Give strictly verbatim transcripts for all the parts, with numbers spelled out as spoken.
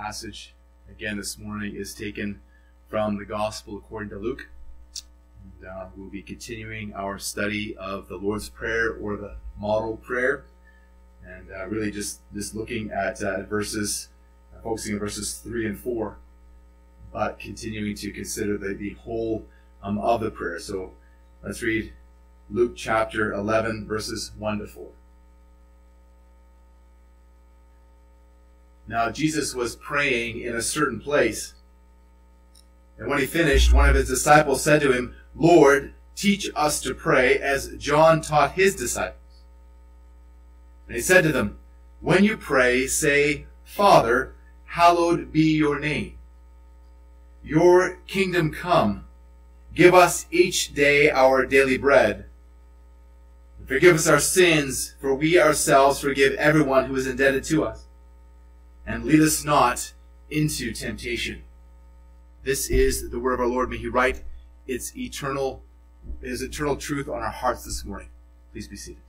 passage again this morning is taken from the Gospel according to Luke. And, uh, we'll be continuing our study of the Lord's Prayer, or the model prayer, and uh, really just, just looking at uh, verses, uh, focusing on verses three and four, but continuing to consider the, the whole um, of the prayer. So let's read Luke chapter eleven, verses one to four. Now Jesus was praying in a certain place, and when he finished, one of his disciples said to him, "Lord, teach us to pray as John taught his disciples." And he said to them, "When you pray, say, 'Father, hallowed be your name. Your kingdom come. Give us each day our daily bread. And forgive us our sins, for we ourselves forgive everyone who is indebted to us. And lead us not into temptation.'" This is the word of our Lord. May he write its eternal, his eternal truth on our hearts this morning. Please be seated.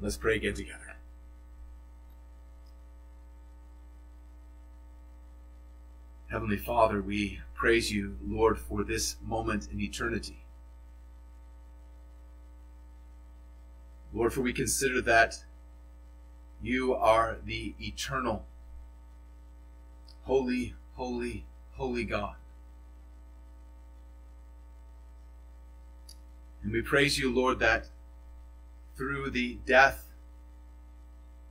Let's pray again together. Heavenly Father, we praise you, Lord, for this moment in eternity. Lord, for we consider that you are the eternal, holy, holy, holy God. And we praise you, Lord, that through the death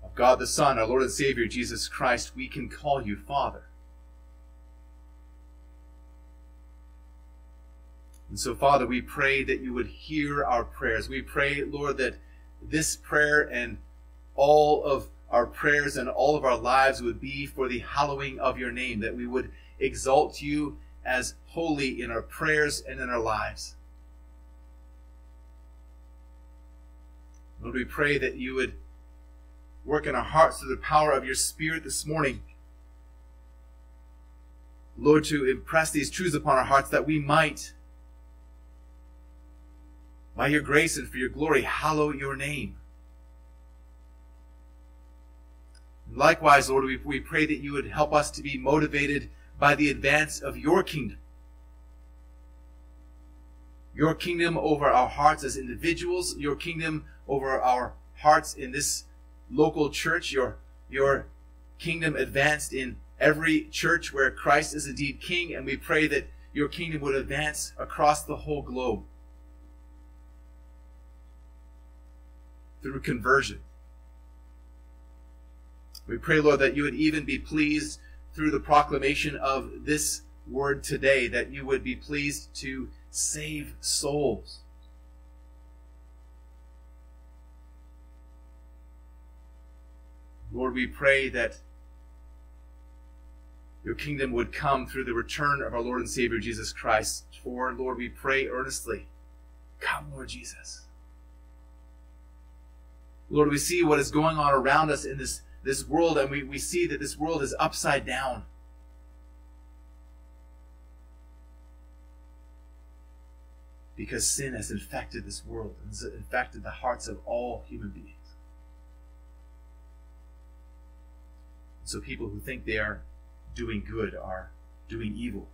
of God the Son, our Lord and Savior, Jesus Christ, we can call you Father. And so, Father, we pray that you would hear our prayers. We pray, Lord, that this prayer and all of our prayers and all of our lives would be for the hallowing of your name, that we would exalt you as holy in our prayers and in our lives. Lord, we pray that you would work in our hearts through the power of your Spirit this morning, Lord, to impress these truths upon our hearts, that we might, by your grace and for your glory, hallow your name. Likewise, Lord, we, we pray that you would help us to be motivated by the advance of your kingdom. Your kingdom over our hearts as individuals, your kingdom over our hearts in this local church, your, your kingdom advanced in every church where Christ is indeed king, and we pray that your kingdom would advance across the whole globe through conversion. We pray, Lord, that you would even be pleased through the proclamation of this word today, that you would be pleased to save souls. Lord, we pray that your kingdom would come through the return of our Lord and Savior, Jesus Christ. For, Lord, we pray earnestly, come, Lord Jesus. Lord, we see what is going on around us in this This world, and we, we see that this world is upside down. Because sin has infected this world and has infected the hearts of all human beings. So people who think they are doing good are doing evil.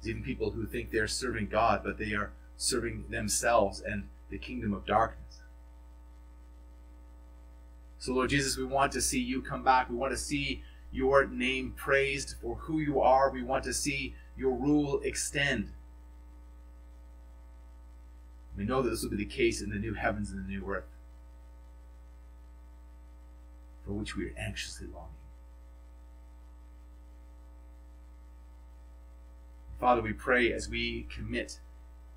There's even people who think they're serving God, but they are serving themselves and the kingdom of darkness. So, Lord Jesus, we want to see you come back. We want to see your name praised for who you are. We want to see your rule extend. We know that this will be the case in the new heavens and the new earth, for which we are anxiously longing. Father, we pray as we commit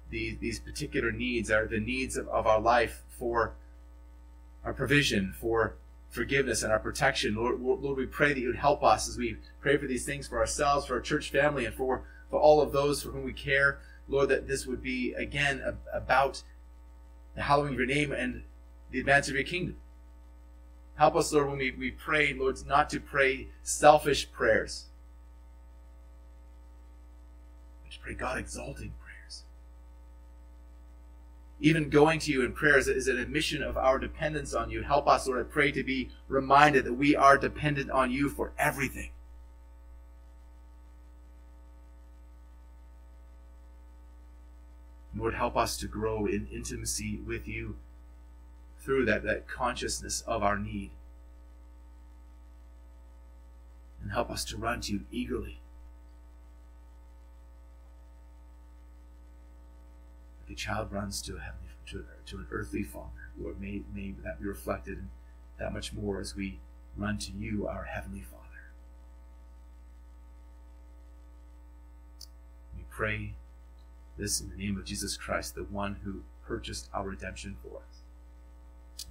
these, these particular needs, are the needs of, of our life, for our provision, for forgiveness, and our protection. Lord, Lord, we pray that you would help us as we pray for these things for ourselves, for our church family, and for, for all of those for whom we care. Lord, that this would be, again, a, about the hallowing of your name and the advance of your kingdom. Help us, Lord, when we, we pray, Lord, not to pray selfish prayers, but to pray God-exalting prayers. even going to you in prayer is, is an admission of our dependence on you. Help us, Lord, I pray, to be reminded that we are dependent on you for everything. Lord, help us to grow in intimacy with you through that, that consciousness of our need. And help us to run to you eagerly. Like a child runs to a heavenly, to, to an earthly father. Lord, may, may that be reflected in that much more as we run to you, our heavenly Father. We pray this in the name of Jesus Christ, the one who purchased our redemption for us.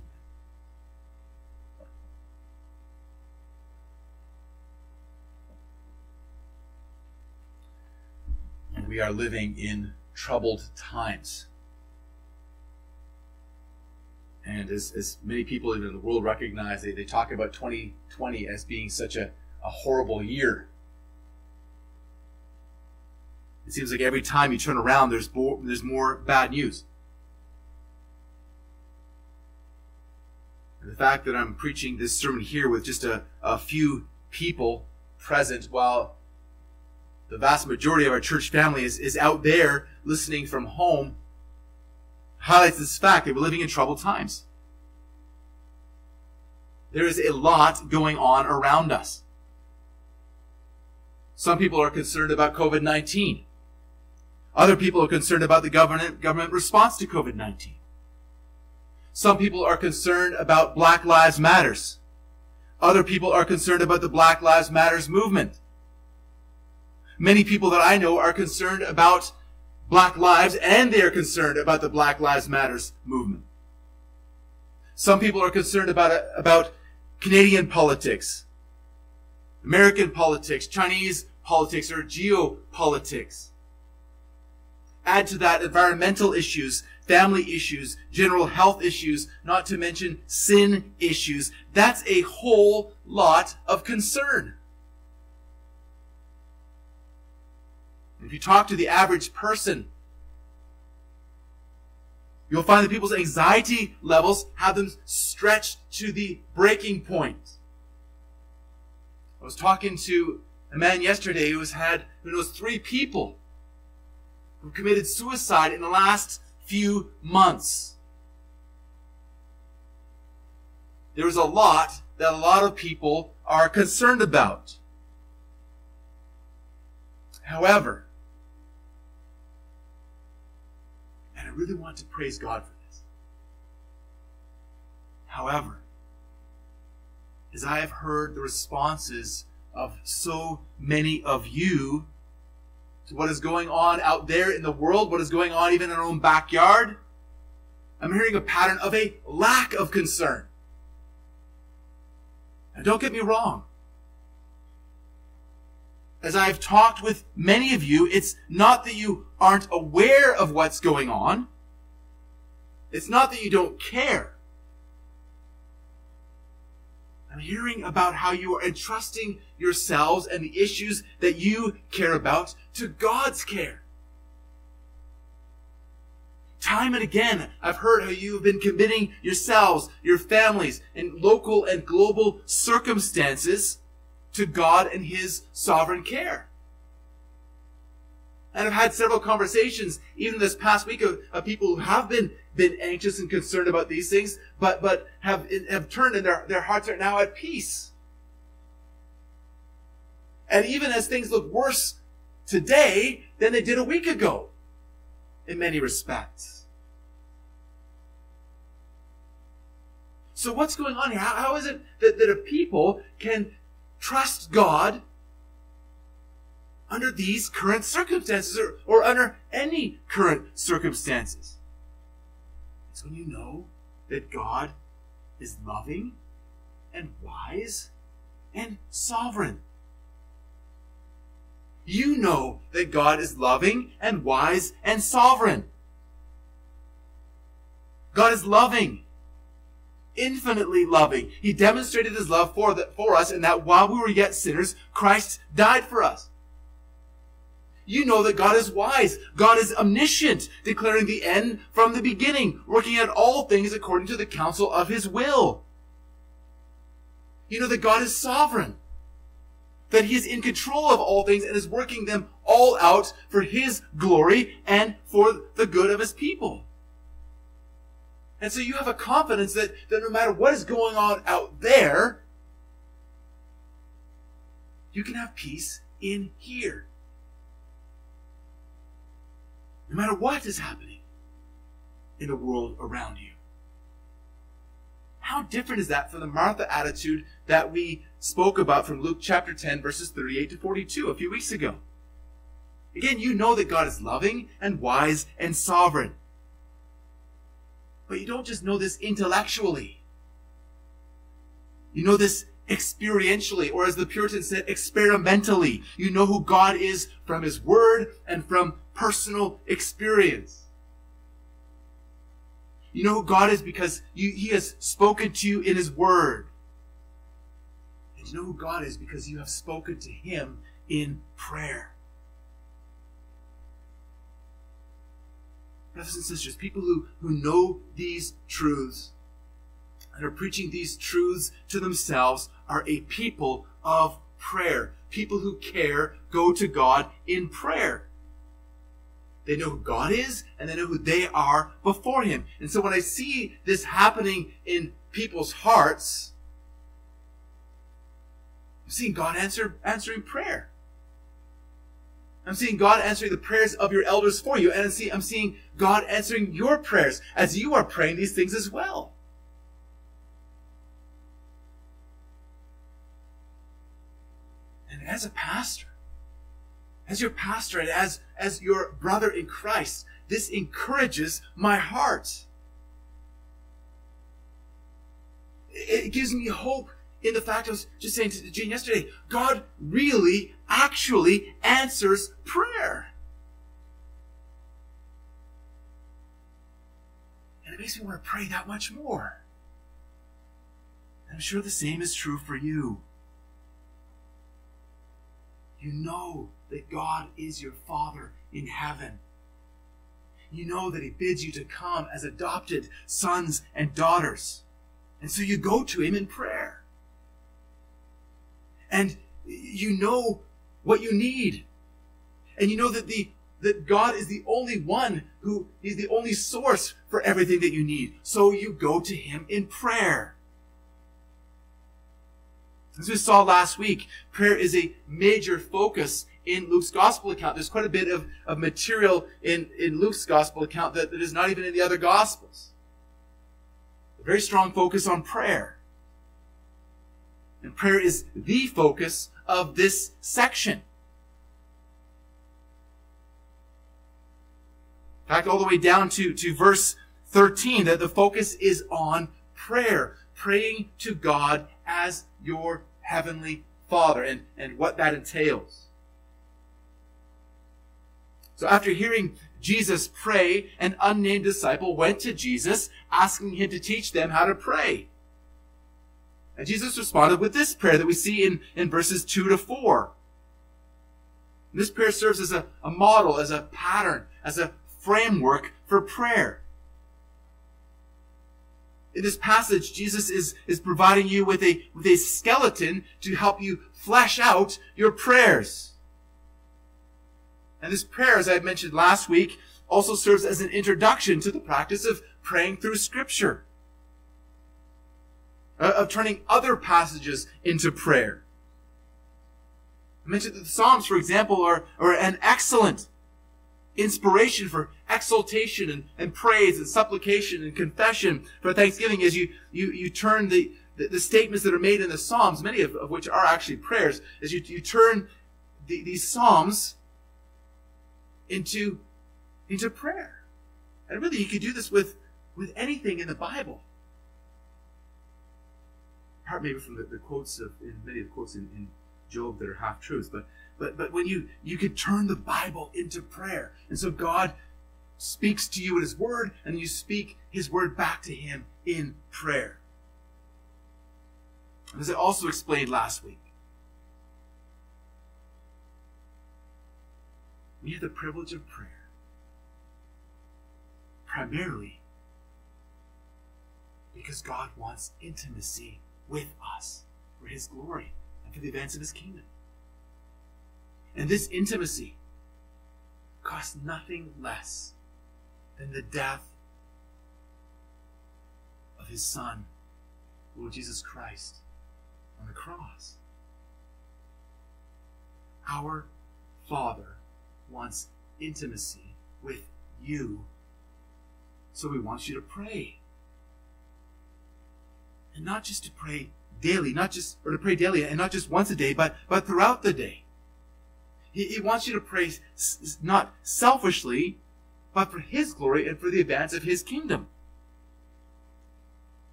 Amen. We are living in troubled times. And as, as many people in the world recognize, they, they talk about twenty twenty as being such a, a horrible year. It seems like every time you turn around, there's more, there's more bad news. And the fact that I'm preaching this sermon here with just a, a few people present, while the vast majority of our church family is, is out there listening from home, highlights this fact that we're living in troubled times. There is a lot going on around us. Some people are concerned about COVID nineteen. Other people are concerned about the government, government response to COVID nineteen. Some people are concerned about Black Lives Matter. Other people are concerned about the Black Lives Matter movement. Many people that I know are concerned about Black lives, and they are concerned about the Black Lives Matter movement. Some people are concerned about, about Canadian politics, American politics, Chinese politics, or geopolitics. Add to that environmental issues, family issues, general health issues, not to mention sin issues. That's a whole lot of concern. If you talk to the average person, you'll find that people's anxiety levels have them stretched to the breaking point. I was talking to a man yesterday who has had, who knows three people who committed suicide in the last few months. There is a lot that a lot of people are concerned about. However, and I really want to praise God for this. However, as I have heard the responses of so many of you to what is going on out there in the world, what is going on even in our own backyard, I'm hearing a pattern of a lack of concern. Now, don't get me wrong. As I've talked with many of you, it's not that you aren't aware of what's going on. It's not that you don't care. I'm hearing about how you are entrusting yourselves and the issues that you care about to God's care. Time and again, I've heard how you've been committing yourselves, your families, and local and global circumstances to God and his sovereign care. And I've had several conversations, even this past week, of, of people who have been, been anxious and concerned about these things, but, but have, have turned and their, their hearts are now at peace. And even as things look worse today than they did a week ago, in many respects. So what's going on here? How, how is it that, that a people can trust God under these current circumstances, or, or under any current circumstances? It's when you know that God is loving and wise and sovereign. You know that God is loving and wise and sovereign. God is loving. Infinitely loving. He demonstrated his love for, the, for us in that while we were yet sinners, Christ died for us. You know that God is wise. God is omniscient, declaring the end from the beginning, working out all things according to the counsel of his will. You know that God is sovereign, that he is in control of all things and is working them all out for his glory and for the good of his people. And so you have a confidence that, that no matter what is going on out there, you can have peace in here. No matter what is happening in the world around you. How different is that from the Martha attitude that we spoke about from Luke chapter ten, verses thirty-eight to forty-two a few weeks ago? Again, you know that God is loving and wise and sovereign. But you don't just know this intellectually. You know this experientially, or as the Puritans said, experimentally. You know who God is from his word and from personal experience. You know who God is because you, he has spoken to you in his word. And you know who God is because you have spoken to him in prayer. Brothers and sisters, people who, who know these truths and are preaching these truths to themselves are a people of prayer. People who care go to God in prayer. They know who God is, and they know who they are before him. And so when I see this happening in people's hearts, I'm seeing God answer, answering prayer. I'm seeing God answering the prayers of your elders for you. And I'm, see, I'm seeing God answering your prayers as you are praying these things as well. And as a pastor, as your pastor and as, as your brother in Christ, this encourages my heart. It gives me hope in the fact, I was just saying to Jean yesterday, God really, actually answers prayer. And it makes me want to pray that much more. And I'm sure the same is true for you. You know that God is your Father in heaven. You know that he bids you to come as adopted sons and daughters. And so you go to him in prayer. And you know what you need. And you know that, the, that God is the only one who is the only source for everything that you need. So you go to him in prayer. As we saw last week, prayer is a major focus in Luke's gospel account. There's quite a bit of, of material in, in Luke's gospel account that, that is not even in the other gospels. A very strong focus on prayer. And prayer is the focus of this section. In fact, all the way down to, to verse thirteen, that the focus is on prayer. Praying to God as your heavenly Father, and, and what that entails. So after hearing Jesus pray, an unnamed disciple went to Jesus, asking him to teach them how to pray. And Jesus responded with this prayer that we see in, in verses two to four. And this prayer serves as a, a model, as a pattern, as a framework for prayer. In this passage, Jesus is, is providing you with a, with a skeleton to help you flesh out your prayers. And this prayer, as I mentioned last week, also serves as an introduction to the practice of praying through Scripture, of turning other passages into prayer. I mentioned that the Psalms, for example, are, are an excellent inspiration for exaltation and, and praise and supplication and confession for thanksgiving as you, you, you turn the, the, the statements that are made in the Psalms, many of, of which are actually prayers, as you, you turn the, these Psalms into, into prayer. And really, you could do this with, with anything in the Bible. Apart maybe from the, the quotes of, in many of the quotes in, in Job that are half-truths, but But, but when you, you could turn the Bible into prayer. And so God speaks to you in his word, and you speak his word back to him in prayer. As I also explained last week, we have the privilege of prayer, primarily because God wants intimacy with us for his glory and for the advance of his kingdom. And this intimacy costs nothing less than the death of his Son, Lord Jesus Christ, on the cross. Our Father wants intimacy with you, so he wants you to pray. And not just to pray daily, not just, or to pray daily and not just once a day, but, but throughout the day. He, he wants you to pray not selfishly, but for his glory and for the advance of his kingdom.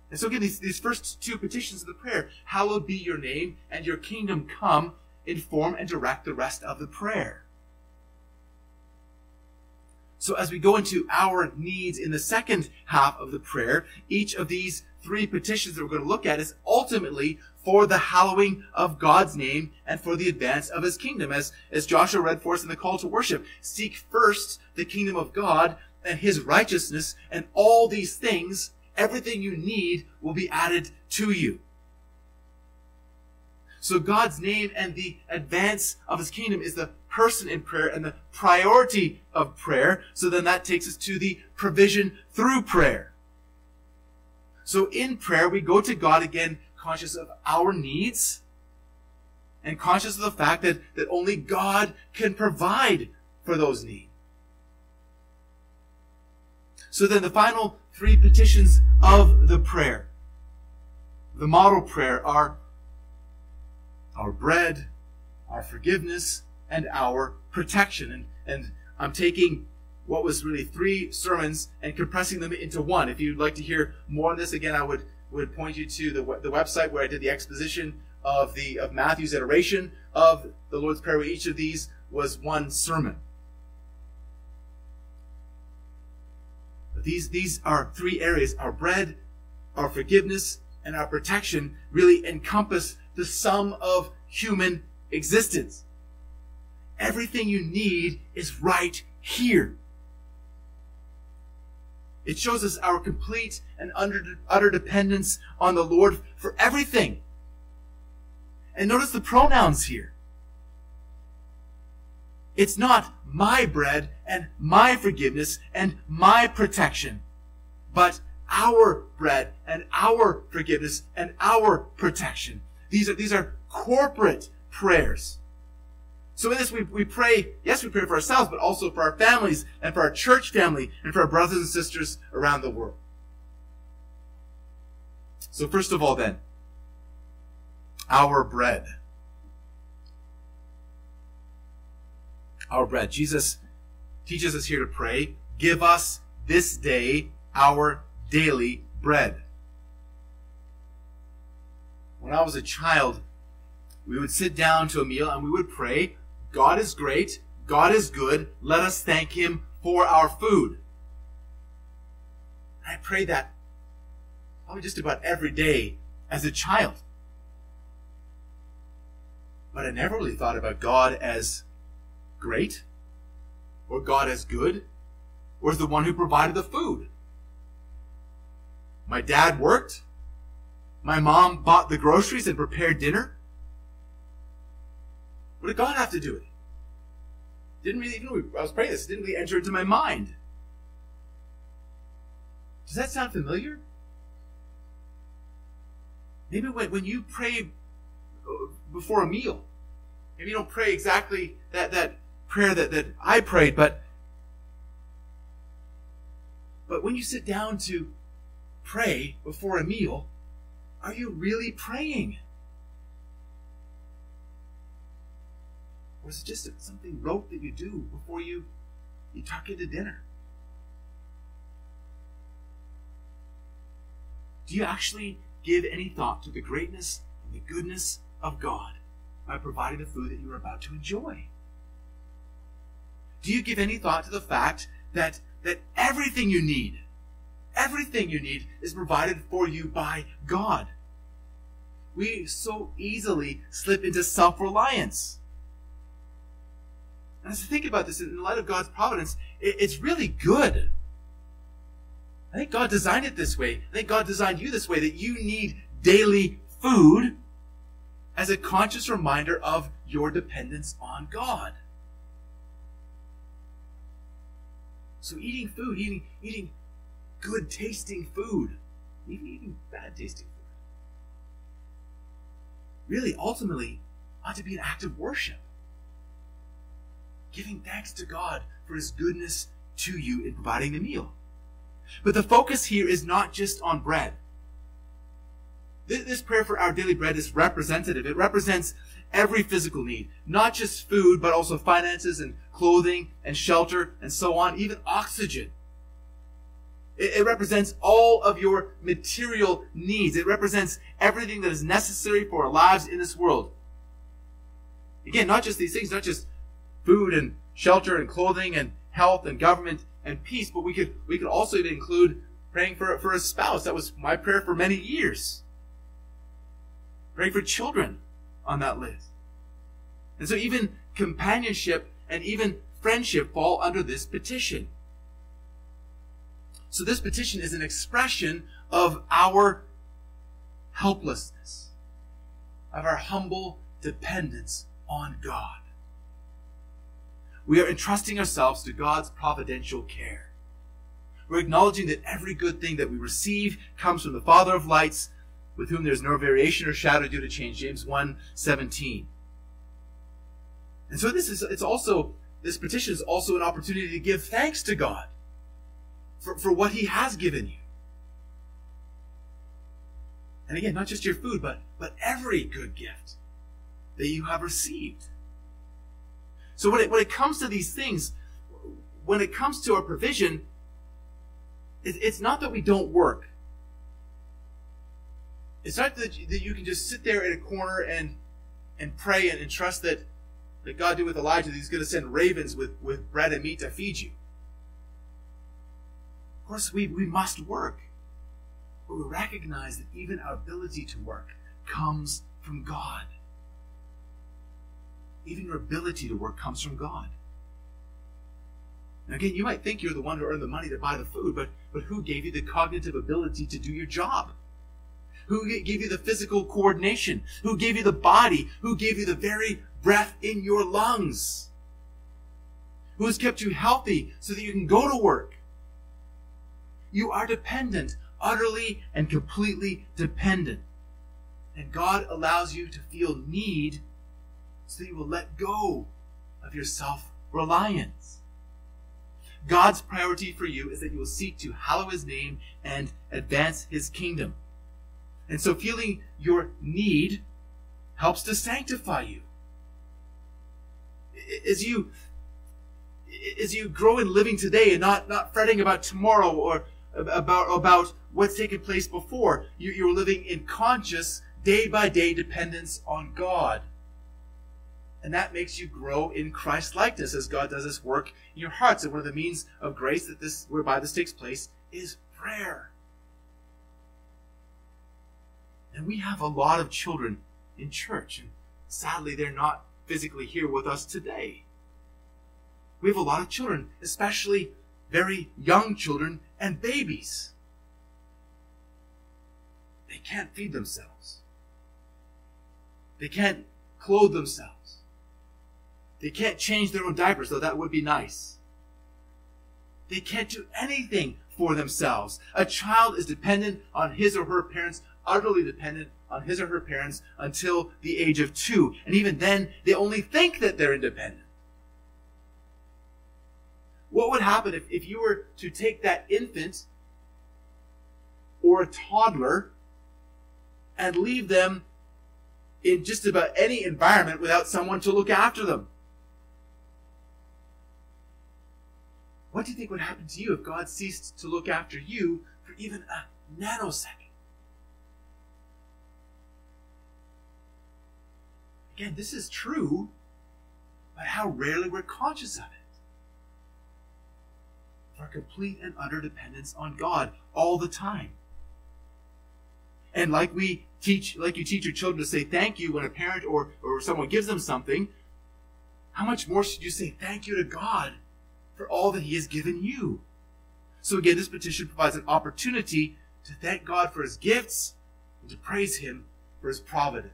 And so again, these, these first two petitions of the prayer, hallowed be your name and your kingdom come, inform and direct the rest of the prayer. So as we go into our needs in the second half of the prayer, each of these three petitions that we're going to look at is ultimately for the hallowing of God's name and for the advance of his kingdom. As, as Joshua read for us in the call to worship, seek first the kingdom of God and his righteousness, and all these things, everything you need, will be added to you. So God's name and the advance of his kingdom is the person in prayer and the priority of prayer. So then that takes us to the provision through prayer. So in prayer, we go to God again, conscious of our needs and conscious of the fact that, that only God can provide for those needs. So then the final three petitions of the prayer, the model prayer, are our bread, our forgiveness, and our protection. And, and I'm taking what was really three sermons and compressing them into one. If you'd like to hear more on this, again, I would, would point you to the, the website where I did the exposition of, the, of Matthew's iteration of the Lord's Prayer, where each of these was one sermon. But these, these are three areas. Our bread, our forgiveness, and our protection really encompass the sum of human existence. Everything you need is right here. It shows us our complete and utter dependence on the Lord for everything. And notice the pronouns here. It's not my bread and my forgiveness and my protection, but our bread and our forgiveness and our protection. These are, these are corporate prayers. So in this, we, we pray, yes, we pray for ourselves, but also for our families and for our church family and for our brothers and sisters around the world. So first of all then, our bread. Our bread. Jesus teaches us here to pray, give us this day our daily bread. When I was a child, we would sit down to a meal and we would pray, God is great, God is good, let us thank him for our food. I prayed that probably just about every day as a child. But I never really thought about God as great, or God as good, or as the one who provided the food. My dad worked, my mom bought the groceries and prepared dinner. What did God have to do with it? Didn't really, even though I was praying this, didn't really enter into my mind. Does that sound familiar? Maybe when, when you pray before a meal, maybe you don't pray exactly that, that prayer that, that I prayed, but, but when you sit down to pray before a meal, are you really praying? Or is it just something rote that you do before you, you tuck into dinner? Do you actually give any thought to the greatness and the goodness of God by providing the food that you are about to enjoy? Do you give any thought to the fact that, that everything you need, everything you need is provided for you by God? We so easily slip into self-reliance. And as I think about this in light of God's providence, it, it's really good. I think God designed it this way. I think God designed you this way, that you need daily food as a conscious reminder of your dependence on God. So eating food, eating, eating good tasting food, even eating bad tasting food, really ultimately ought to be an act of worship. Giving thanks to God for his goodness to you in providing the meal. But the focus here is not just on bread. This prayer for our daily bread is representative. It represents every physical need, not just food, but also finances and clothing and shelter and so on, even oxygen. It represents all of your material needs. It represents everything that is necessary for our lives in this world. Again, not just these things, not just food and shelter and clothing and health and government and peace, but we could, we could also even include praying for, for a spouse. That was my prayer for many years. Praying for children on that list. And so even companionship and even friendship fall under this petition. So this petition is an expression of our helplessness, of our humble dependence on God. We are entrusting ourselves to God's providential care. We're acknowledging that every good thing that we receive comes from the Father of lights, with whom there's no variation or shadow due to change. James one seventeen. And so this is it's also this petition is also an opportunity to give thanks to God for, for what he has given you. And again, not just your food, but but every good gift that you have received. So when it, when it comes to these things, when it comes to our provision, it, it's not that we don't work. It's not that you, that you can just sit there in a corner and and pray and, and trust that, that God did with Elijah, that he's going to send ravens with, with bread and meat to feed you. Of course, we, we must work. But we recognize that even our ability to work comes from God. Even your ability to work comes from God. Now again, you might think you're the one who earned the money to buy the food, but, but who gave you the cognitive ability to do your job? Who gave you the physical coordination? Who gave you the body? Who gave you the very breath in your lungs? Who has kept you healthy so that you can go to work? You are dependent, utterly and completely dependent. And God allows you to feel need so that you will let go of your self-reliance. God's priority for you is that you will seek to hallow his name and advance his kingdom. And so feeling your need helps to sanctify you. As you, as you grow in living today and not, not fretting about tomorrow or about, about what's taken place before, you, you're living in conscious, day-by-day dependence on God. And that makes you grow in Christ-likeness as God does this work in your hearts. And one of the means of grace that this, whereby this takes place is prayer. And we have a lot of children in church. And sadly, they're not physically here with us today. We have a lot of children, especially very young children and babies. They can't feed themselves. They can't clothe themselves. They can't change their own diapers, though that would be nice. They can't do anything for themselves. A child is dependent on his or her parents, utterly dependent on his or her parents until the age of two. And even then, they only think that they're independent. What would happen if, if you were to take that infant or a toddler and leave them in just about any environment without someone to look after them? What do you think would happen to you if God ceased to look after you for even a nanosecond? Again, this is true, but how rarely we're conscious of it. Our complete and utter dependence on God all the time. And like we teach, like you teach your children to say thank you when a parent or, or someone gives them something, how much more should you say thank you to God for all that he has given you? So again, this petition provides an opportunity to thank God for his gifts and to praise him for his providence.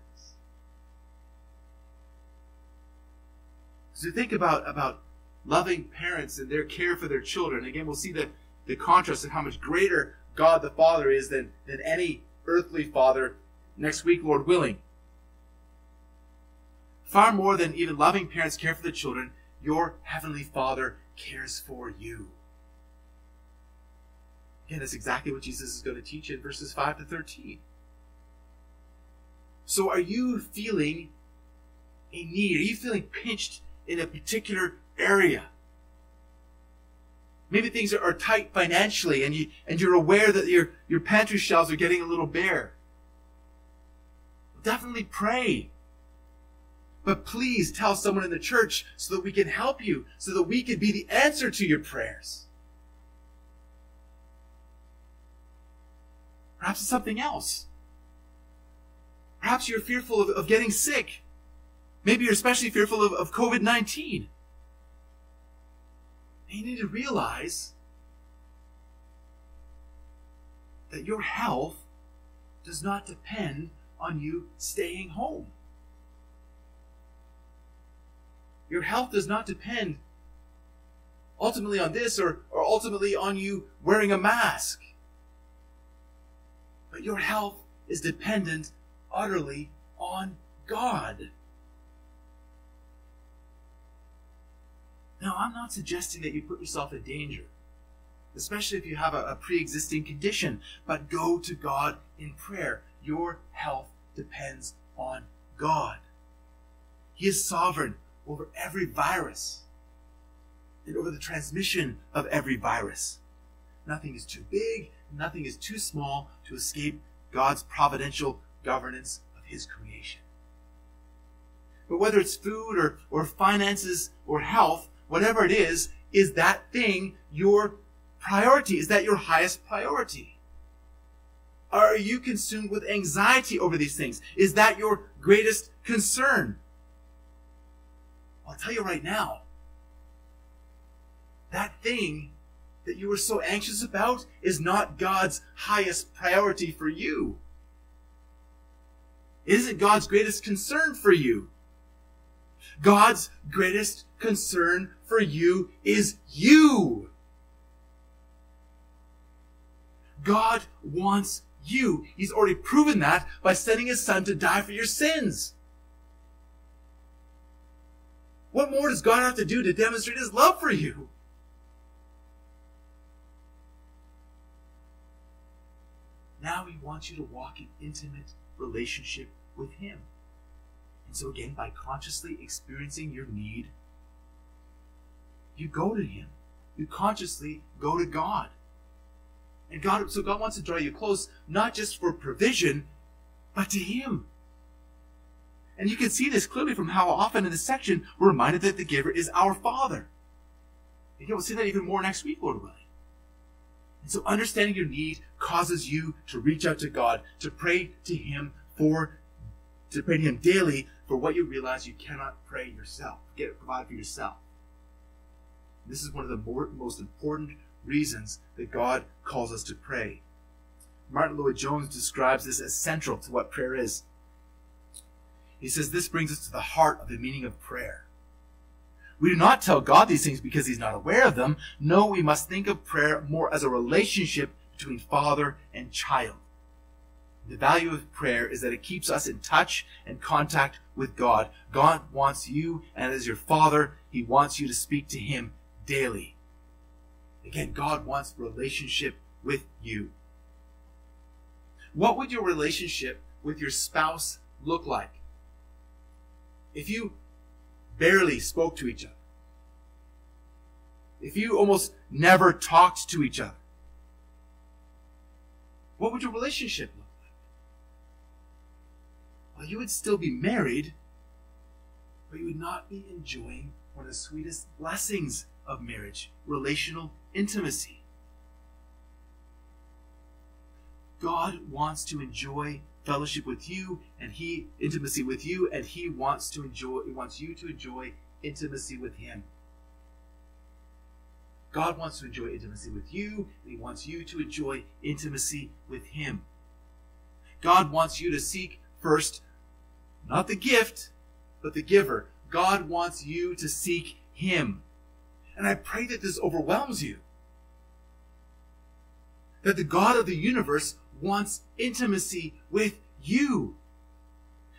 So think about, about loving parents and their care for their children. Again, we'll see the, the contrast of how much greater God the Father is than, than any earthly father next week, Lord willing. Far more than even loving parents care for the children, your Heavenly Father cares for you. Again, that's exactly what Jesus is going to teach in verses five to thirteen. So are you feeling a need? Are you feeling pinched in a particular area? Maybe things are tight financially and, you, and you're aware that your, your pantry shelves are getting a little bare. Definitely pray. But please tell someone in the church so that we can help you, so that we can be the answer to your prayers. Perhaps it's something else. Perhaps you're fearful of, of getting sick. Maybe you're especially fearful of, of COVID nineteen. And you need to realize that your health does not depend on you staying home. Your health does not depend ultimately on this or, or ultimately on you wearing a mask. But your health is dependent utterly on God. Now, I'm not suggesting that you put yourself in danger, especially if you have a, a pre-existing condition, but go to God in prayer. Your health depends on God. He is sovereign over every virus and over the transmission of every virus. Nothing is too big, nothing is too small to escape God's providential governance of his creation. But whether it's food or, or finances or health, whatever it is, is that thing your priority? Is that your highest priority? Are you consumed with anxiety over these things? Is that your greatest concern? I'll tell you right now, that thing that you were so anxious about is not God's highest priority for you. It isn't God's greatest concern for you. God's greatest concern for you is you. God wants you. He's already proven that by sending his son to die for your sins. What more does God have to do to demonstrate his love for you? Now he wants you to walk in intimate relationship with him. And so again, by consciously experiencing your need, you go to him. You consciously go to God. And God, so God wants to draw you close, not just for provision, but to him. And you can see this clearly from how often in this section we're reminded that the giver is our Father. And you'll see that even more next week, Lord willing. And so understanding your need causes you to reach out to God, to pray to him for, to pray to him daily for what you realize you cannot pray yourself, get it provided for yourself. And this is one of the more, most important reasons that God calls us to pray. Martin Lloyd-Jones describes this as central to what prayer is. He says, this brings us to the heart of the meaning of prayer. We do not tell God these things because he's not aware of them. No, we must think of prayer more as a relationship between father and child. The value of prayer is that it keeps us in touch and contact with God. God wants you, and as your Father, he wants you to speak to him daily. Again, God wants relationship with you. What would your relationship with your spouse look like if you barely spoke to each other? If you almost never talked to each other? What would your relationship look like? Well, you would still be married, but you would not be enjoying one of the sweetest blessings of marriage, relational intimacy. God wants to enjoy fellowship with you and he intimacy with you, and he wants to enjoy he wants you to enjoy intimacy with him. God wants to enjoy intimacy with you, and he wants you to enjoy intimacy with him. God wants you to seek first, not the gift, but the giver. God wants you to seek him. And I pray that this overwhelms you. That the God of the universe wants intimacy with you.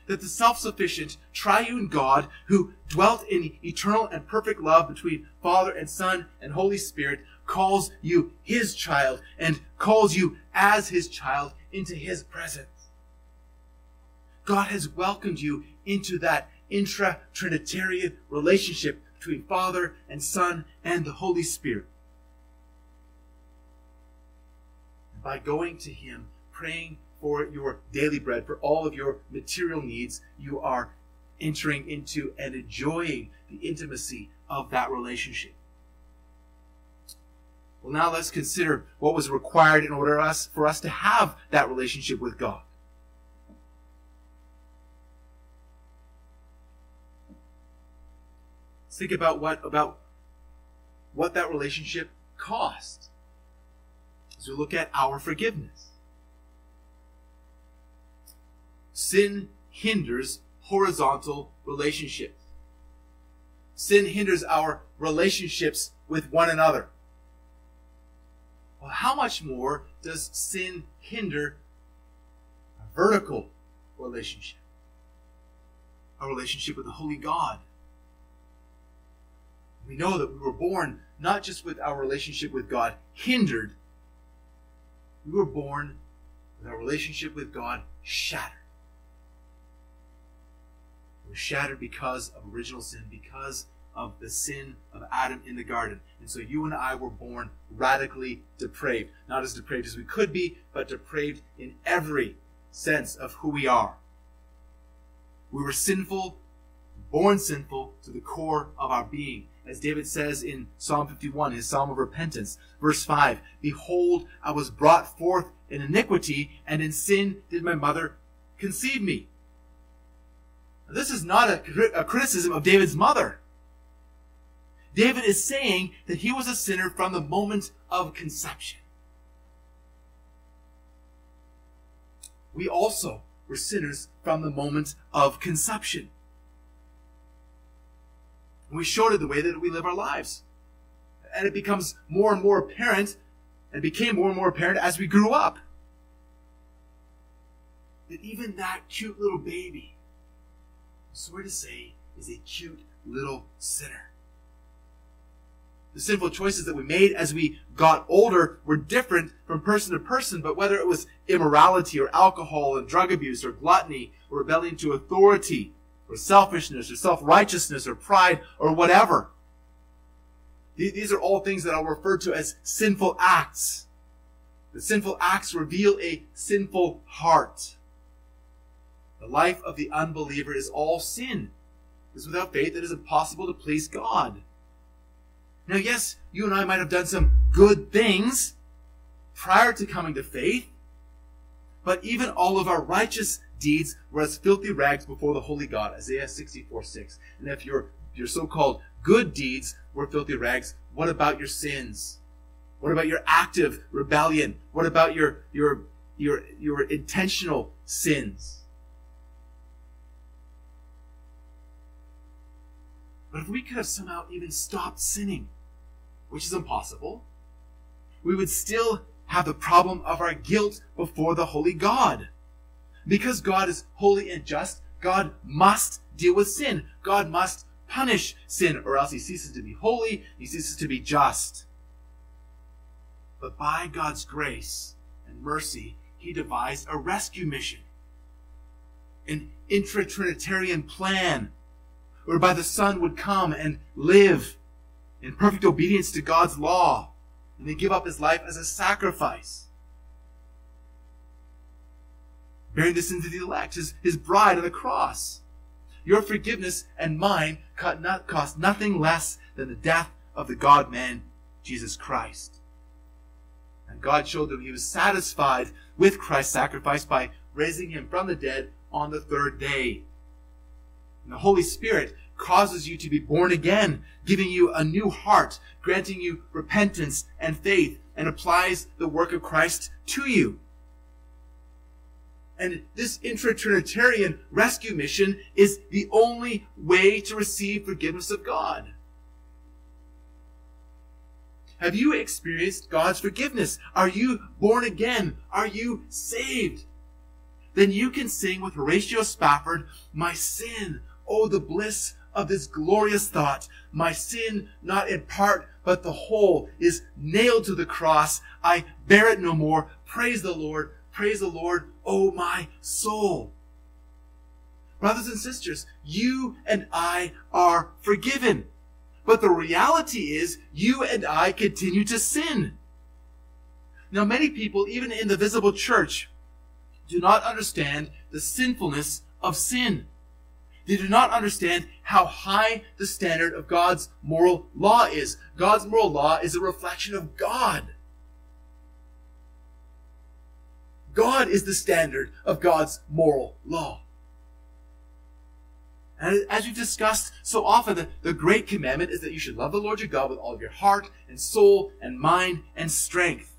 That the self-sufficient, triune God who dwelt in eternal and perfect love between Father and Son and Holy Spirit calls you his child and calls you as his child into his presence. God has welcomed you into that intra-Trinitarian relationship between Father and Son and the Holy Spirit. And by going to him, praying for your daily bread, for all of your material needs, you are entering into and enjoying the intimacy of that relationship. Well, now let's consider what was required in order us, for us to have that relationship with God. Let's think about what, about what that relationship cost as we look at our forgiveness. Sin hinders horizontal relationships. Sin hinders our relationships with one another. Well, how much more does sin hinder a vertical relationship? A relationship with the Holy God. We know that we were born not just with our relationship with God hindered. We were born with our relationship with God shattered. It was shattered because of original sin, because of the sin of Adam in the garden. And so you and I were born radically depraved. Not as depraved as we could be, but depraved in every sense of who we are. We were sinful, born sinful to the core of our being. As David says in Psalm fifty-one, his Psalm of Repentance, verse five, "Behold, I was brought forth in iniquity, and in sin did my mother conceive me." This is not a, a criticism of David's mother. David is saying that he was a sinner from the moment of conception. We also were sinners from the moment of conception. We showed it the way that we live our lives. And it becomes more and more apparent, and became more and more apparent as we grew up. That even that cute little baby, sorry to say, is a cute little sinner. The sinful choices that we made as we got older were different from person to person, but whether it was immorality or alcohol and drug abuse or gluttony or rebellion to authority or selfishness or self-righteousness or pride or whatever, these are all things that I'll refer to as sinful acts. The sinful acts reveal a sinful heart. The life of the unbeliever is all sin, because without faith it is impossible to please God. Now, yes, you and I might have done some good things prior to coming to faith, but even all of our righteous deeds were as filthy rags before the Holy God, Isaiah sixty-four six. And if your, your so-called good deeds were filthy rags, what about your sins? What about your active rebellion? What about your, your, your, your intentional sins? But if we could have somehow even stopped sinning, which is impossible, we would still have the problem of our guilt before the Holy God. Because God is holy and just, God must deal with sin. God must punish sin, or else he ceases to be holy, he ceases to be just. But by God's grace and mercy, he devised a rescue mission, an intra-Trinitarian plan, whereby the Son would come and live in perfect obedience to God's law, and then give up his life as a sacrifice, bearing the sins of the elect, his, his bride on the cross. Your forgiveness and mine cost nothing less than the death of the God-man, Jesus Christ. And God showed that he was satisfied with Christ's sacrifice by raising him from the dead on the third day. And the Holy Spirit causes you to be born again, giving you a new heart, granting you repentance and faith, and applies the work of Christ to you. And this intra-Trinitarian rescue mission is the only way to receive forgiveness of God. Have you experienced God's forgiveness? Are you born again? Are you saved? Then you can sing with Horatio Spafford, "My sin, oh the bliss of this glorious thought, my sin, not in part, but the whole, is nailed to the cross. I bear it no more. Praise the Lord, praise the Lord, oh my soul." Brothers and sisters, you and I are forgiven. But the reality is, you and I continue to sin. Now, many people, even in the visible church, do not understand the sinfulness of sin. They do not understand how high the standard of God's moral law is. God's moral law is a reflection of God. God is the standard of God's moral law. And as we've discussed so often, the, the great commandment is that you should love the Lord your God with all of your heart and soul and mind and strength.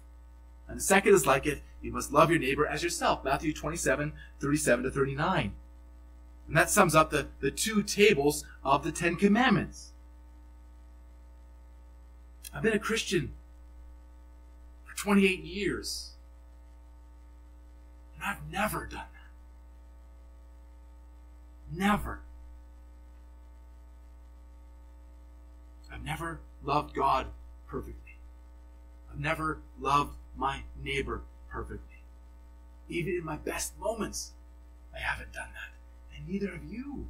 And the second is like it, you must love your neighbor as yourself. Matthew twenty-seven, thirty-seven to thirty-nine. And that sums up the, the two tables of the Ten Commandments. I've been a Christian for twenty-eight years. And I've never done that. Never. I've never loved God perfectly. I've never loved my neighbor perfectly. Even in my best moments, I haven't done that. And neither have you.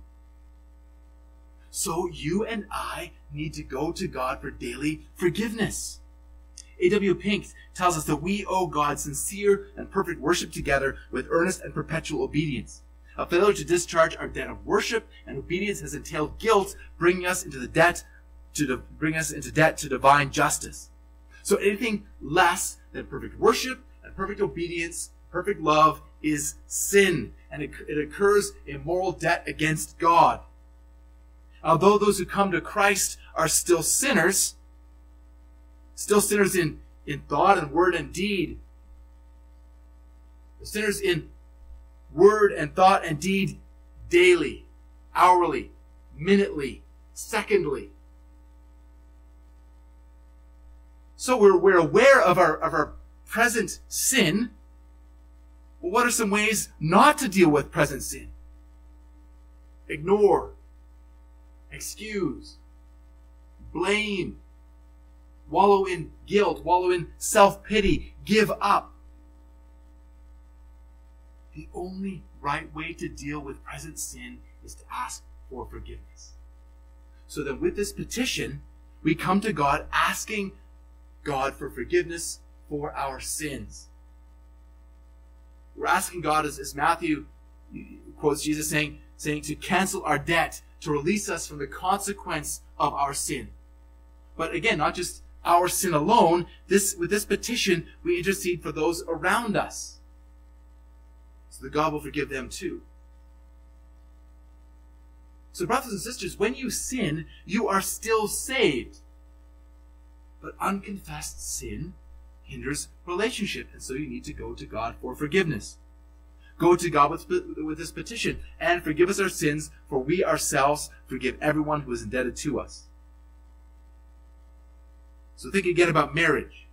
So you and I need to go to God for daily forgiveness. A W Pink tells us that we owe God sincere and perfect worship together with earnest and perpetual obedience. A failure to discharge our debt of worship and obedience has entailed guilt, bringing us into the debt to bring us into debt to divine justice. So anything less than perfect worship and perfect obedience, perfect love, is sin, and it, it occurs in moral debt against God. Although those who come to Christ are still sinners, still sinners in, in thought and word and deed, sinners in word and thought and deed daily, hourly, minutely, secondly. So we're, we're aware of our, of our present sin. Well, what are some ways not to deal with present sin? Ignore, excuse, blame, wallow in guilt, wallow in self-pity, give up. The only right way to deal with present sin is to ask for forgiveness. So that with this petition, we come to God asking God for forgiveness for our sins. We're asking God, as, as Matthew quotes Jesus saying, saying, to cancel our debt, to release us from the consequence of our sin. But again, not just our sin alone. This, with this petition, we intercede for those around us, so that God will forgive them too. So brothers and sisters, when you sin, you are still saved. But unconfessed sin hinders relationship, and so you need to go to God for forgiveness. Go to God with, with this petition, and forgive us our sins, for we ourselves forgive everyone who is indebted to us. So think again about marriage.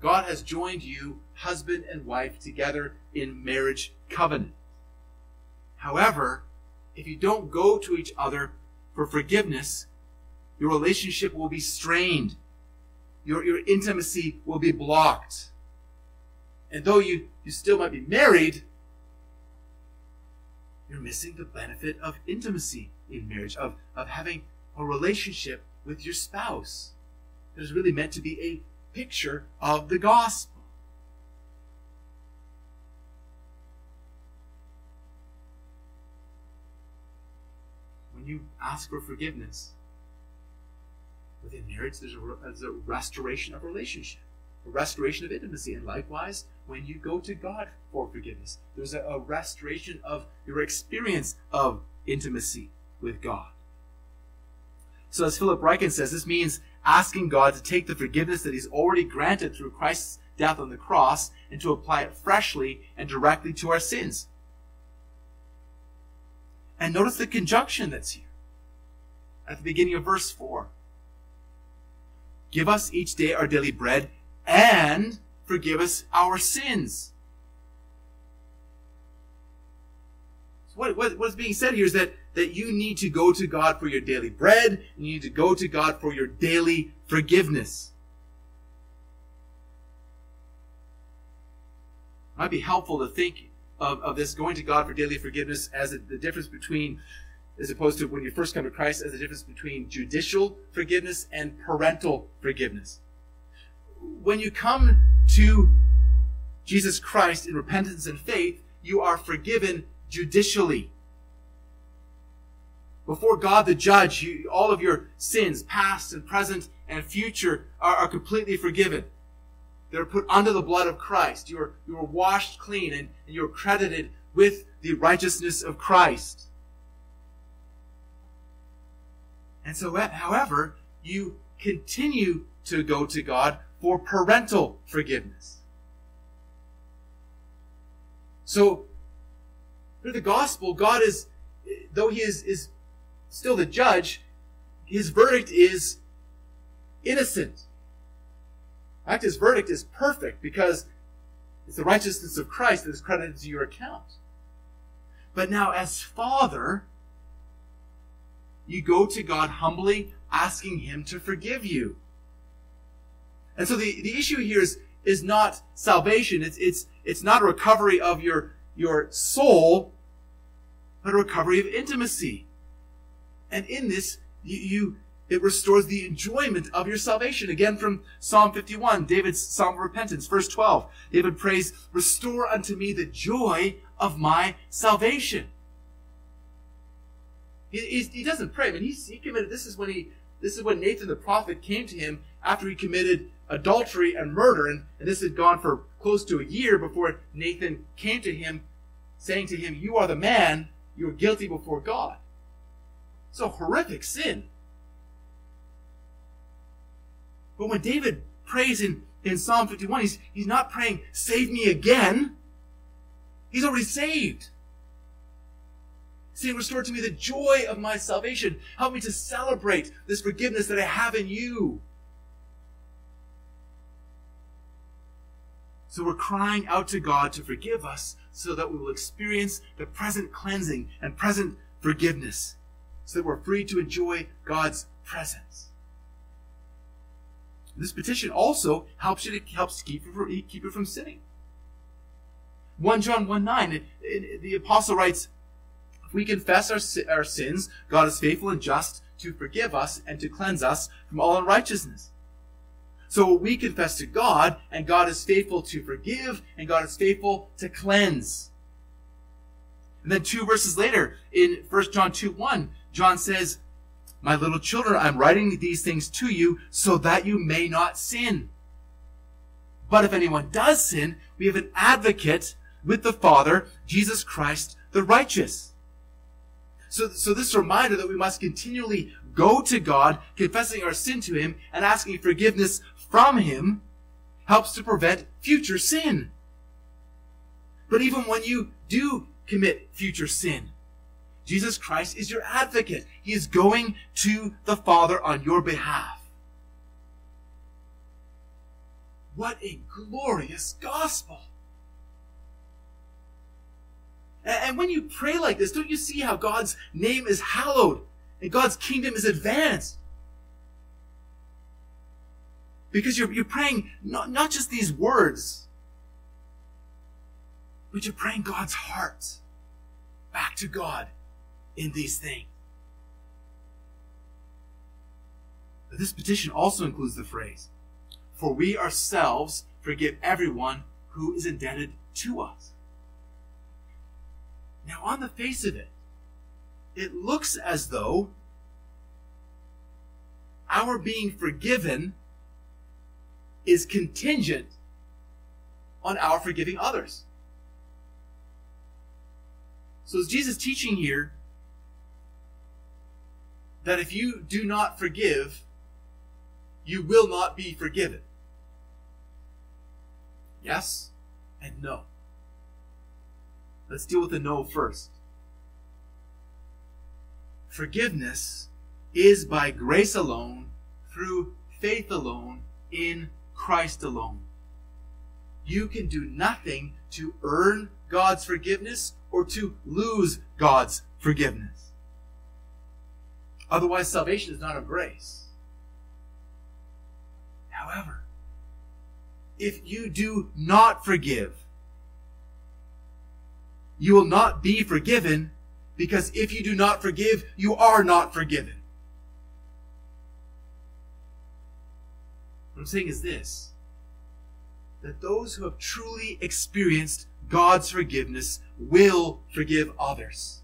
God has joined you, husband and wife, together in marriage covenant. However, if you don't go to each other for forgiveness, your relationship will be strained. Your, your intimacy will be blocked. And though you, you still might be married, you're missing the benefit of intimacy in marriage, of, of having a relationship with your spouse that is really meant to be a picture of the gospel. When you ask for forgiveness, within marriage, there's a, there's a restoration of relationship. restoration of intimacy. And likewise, when you go to God for forgiveness, there's a, a restoration of your experience of intimacy with God. So as Philip Ryken says, this means asking God to take the forgiveness that he's already granted through Christ's death on the cross and to apply it freshly and directly to our sins. And notice the conjunction that's here at the beginning of verse four. Give us each day our daily bread and forgive us our sins. So what, what, what's being said here is that, that you need to go to God for your daily bread, and you need to go to God for your daily forgiveness. It might be helpful to think of, of this going to God for daily forgiveness as a, the difference between, as opposed to when you first come to Christ, as the difference between judicial forgiveness and parental forgiveness. When you come to Jesus Christ in repentance and faith, you are forgiven judicially. Before God the judge, you, all of your sins, past and present and future, are, are completely forgiven. They're put under the blood of Christ. You are, you are washed clean, and, and you are credited with the righteousness of Christ. And so, however, you continue to go to God for parental forgiveness. So, through the gospel, God is, though he is, is still the judge, his verdict is innocent. In fact, his verdict is perfect because it's the righteousness of Christ that is credited to your account. But now, as Father, you go to God humbly, asking him to forgive you. And so the, the issue here is, is not salvation. It's, it's, it's not a recovery of your, your soul, but a recovery of intimacy. And in this, you, you it restores the enjoyment of your salvation. Again, from Psalm fifty-one, David's Psalm of Repentance, verse twelve. David prays, "Restore unto me the joy of my salvation." He, he doesn't pray. I mean, he's, he committed. This is when he. This is when Nathan the prophet came to him after he committed adultery and murder, and, and this had gone for close to a year before Nathan came to him, saying to him, "You are the man. You are guilty before God." It's a horrific sin. But when David prays in in Psalm fifty-one, he's he's not praying, "Save me again." He's already saved. Say, "Restore to me the joy of my salvation. Help me to celebrate this forgiveness that I have in you." So we're crying out to God to forgive us so that we will experience the present cleansing and present forgiveness, so that we're free to enjoy God's presence. This petition also helps you to helps keep you from, keep you from sinning. First John one nine, the apostle writes, "If we confess our, our sins, God is faithful and just to forgive us and to cleanse us from all unrighteousness." So we confess to God, and God is faithful to forgive, and God is faithful to cleanse. And then two verses later, in First John two one, John says, "My little children, I'm writing these things to you so that you may not sin. But if anyone does sin, we have an advocate with the Father, Jesus Christ the righteous." So, so this reminder that we must continually go to God, confessing our sin to him and asking forgiveness from him, helps to prevent future sin. But even when you do commit future sin, Jesus Christ is your advocate. He is going to the Father on your behalf. What a glorious gospel! And when you pray like this, don't you see how God's name is hallowed and God's kingdom is advanced? Because you're, you're praying not, not just these words, but you're praying God's heart back to God in these things. But this petition also includes the phrase, "For we ourselves forgive everyone who is indebted to us." Now, on the face of it, it looks as though our being forgiven is contingent on our forgiving others. So is Jesus teaching here that if you do not forgive, you will not be forgiven? Yes and no. Let's deal with the no first. Forgiveness is by grace alone, through faith alone, in Christ alone. You can do nothing to earn God's forgiveness or to lose God's forgiveness. Otherwise, salvation is not of grace. However, if you do not forgive, you will not be forgiven, because if you do not forgive, you are not forgiven. What I'm saying is this, that those who have truly experienced God's forgiveness will forgive others.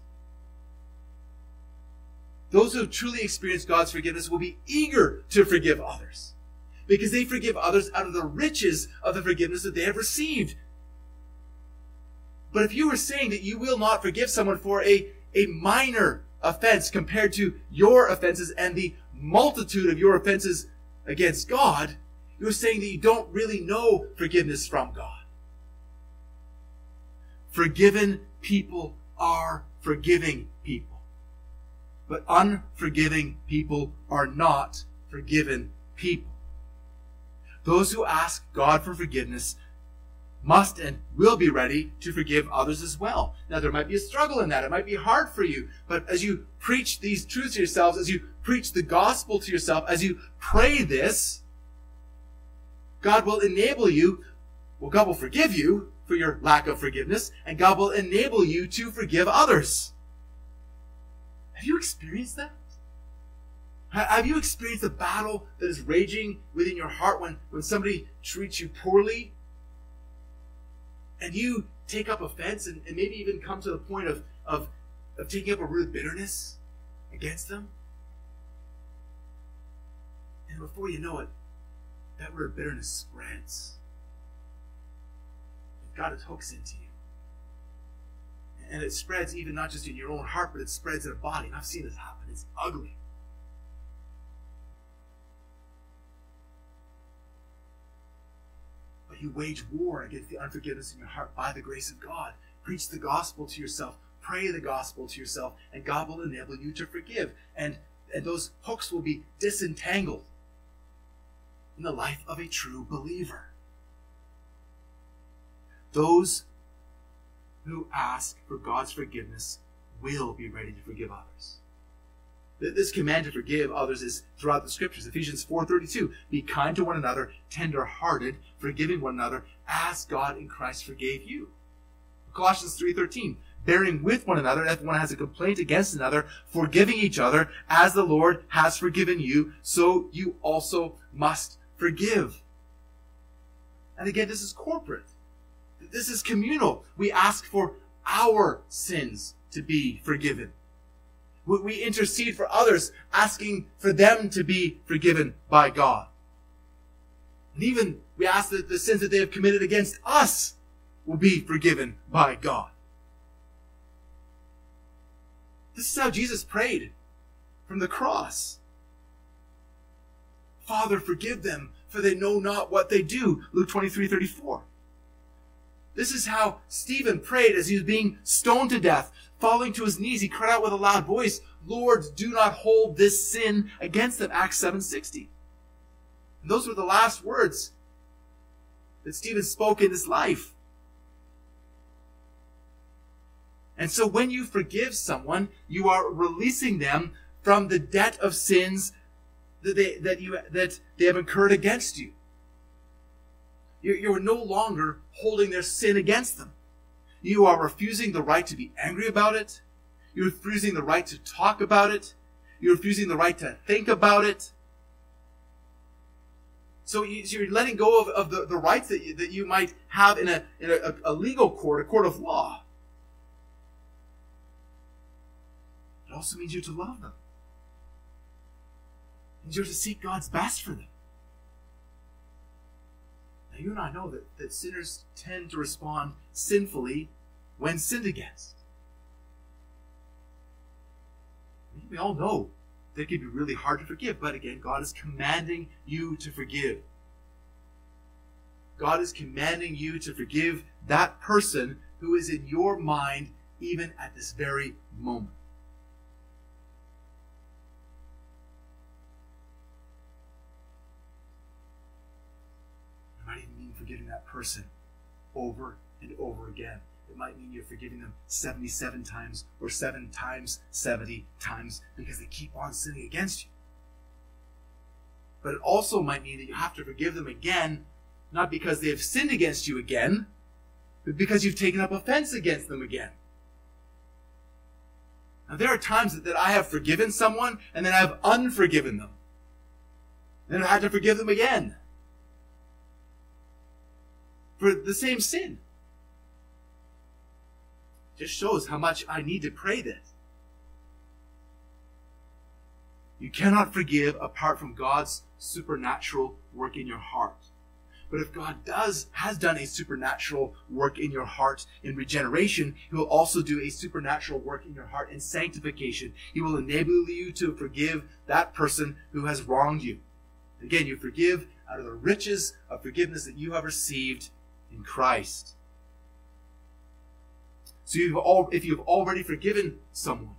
Those who have truly experienced God's forgiveness will be eager to forgive others, because they forgive others out of the riches of the forgiveness that they have received. But if you were saying that you will not forgive someone for a, a minor offense compared to your offenses and the multitude of your offenses against God, you're saying that you don't really know forgiveness from God. Forgiven people are forgiving people, but unforgiving people are not forgiven people. Those who ask God for forgiveness must and will be ready to forgive others as well. Now, there might be a struggle in that. It might be hard for you, but as you preach these truths to yourselves, as you preach the gospel to yourself, as you pray this, God will enable you. Well, God will forgive you for your lack of forgiveness, and God will enable you to forgive others. Have you experienced that? Have you experienced the battle that is raging within your heart when, when somebody treats you poorly? And you take up offense and, and maybe even come to the point of, of, of taking up a root of bitterness against them? And before you know it, that root of bitterness spreads. You've got its hooks into you. And it spreads even not just in your own heart, but it spreads in a body. And I've seen this happen. It's ugly. But you wage war against the unforgiveness in your heart by the grace of God. Preach the gospel to yourself. Pray the gospel to yourself. And God will enable you to forgive. And, and those hooks will be disentangled in the life of a true believer. Those who ask for God's forgiveness will be ready to forgive others. This command to forgive others is throughout the scriptures. Ephesians four thirty-two, be kind to one another, tender-hearted, forgiving one another, as God in Christ forgave you. Colossians three thirteen, bearing with one another, if one has a complaint against another, forgiving each other, as the Lord has forgiven you, so you also must forgive. And again, this is corporate. This is communal. We ask for our sins to be forgiven. We intercede for others, asking for them to be forgiven by God. And even we ask that the sins that they have committed against us will be forgiven by God. This is how Jesus prayed from the cross. Father, forgive them, for they know not what they do. Luke twenty-three thirty-four. This is how Stephen prayed as he was being stoned to death. Falling to his knees, he cried out with a loud voice, Lord, do not hold this sin against them. Acts seven sixty. And those were the last words that Stephen spoke in his life. And so when you forgive someone, you are releasing them from the debt of sins that they, that you, that they have incurred against you. You're, you're no longer holding their sin against them. You are refusing the right to be angry about it. You're refusing the right to talk about it. You're refusing the right to think about it. So you're letting go of, of the, the rights that you, that you might have in, a, in a, a legal court, a court of law. It also means you're to love them. It means you're to seek God's best for them. Now, you and I know that, that sinners tend to respond sinfully when sinned against. We all know that it can be really hard to forgive, but again, God is commanding you to forgive. God is commanding you to forgive that person who is in your mind even at this very moment. It might even mean forgiving that person over and over again. It might mean you're forgiving them seventy-seven times or seven times seventy times because they keep on sinning against you. But it also might mean that you have to forgive them again, not because they have sinned against you again, but because you've taken up offense against them again. Now, there are times that, that I have forgiven someone and then I've unforgiven them. Then I had to forgive them again for the same sin. It just shows how much I need to pray this. You cannot forgive apart from God's supernatural work in your heart. But if God does, has done a supernatural work in your heart in regeneration, He will also do a supernatural work in your heart in sanctification. He will enable you to forgive that person who has wronged you. Again, you forgive out of the riches of forgiveness that you have received in Christ. So you've all, if you've already forgiven someone,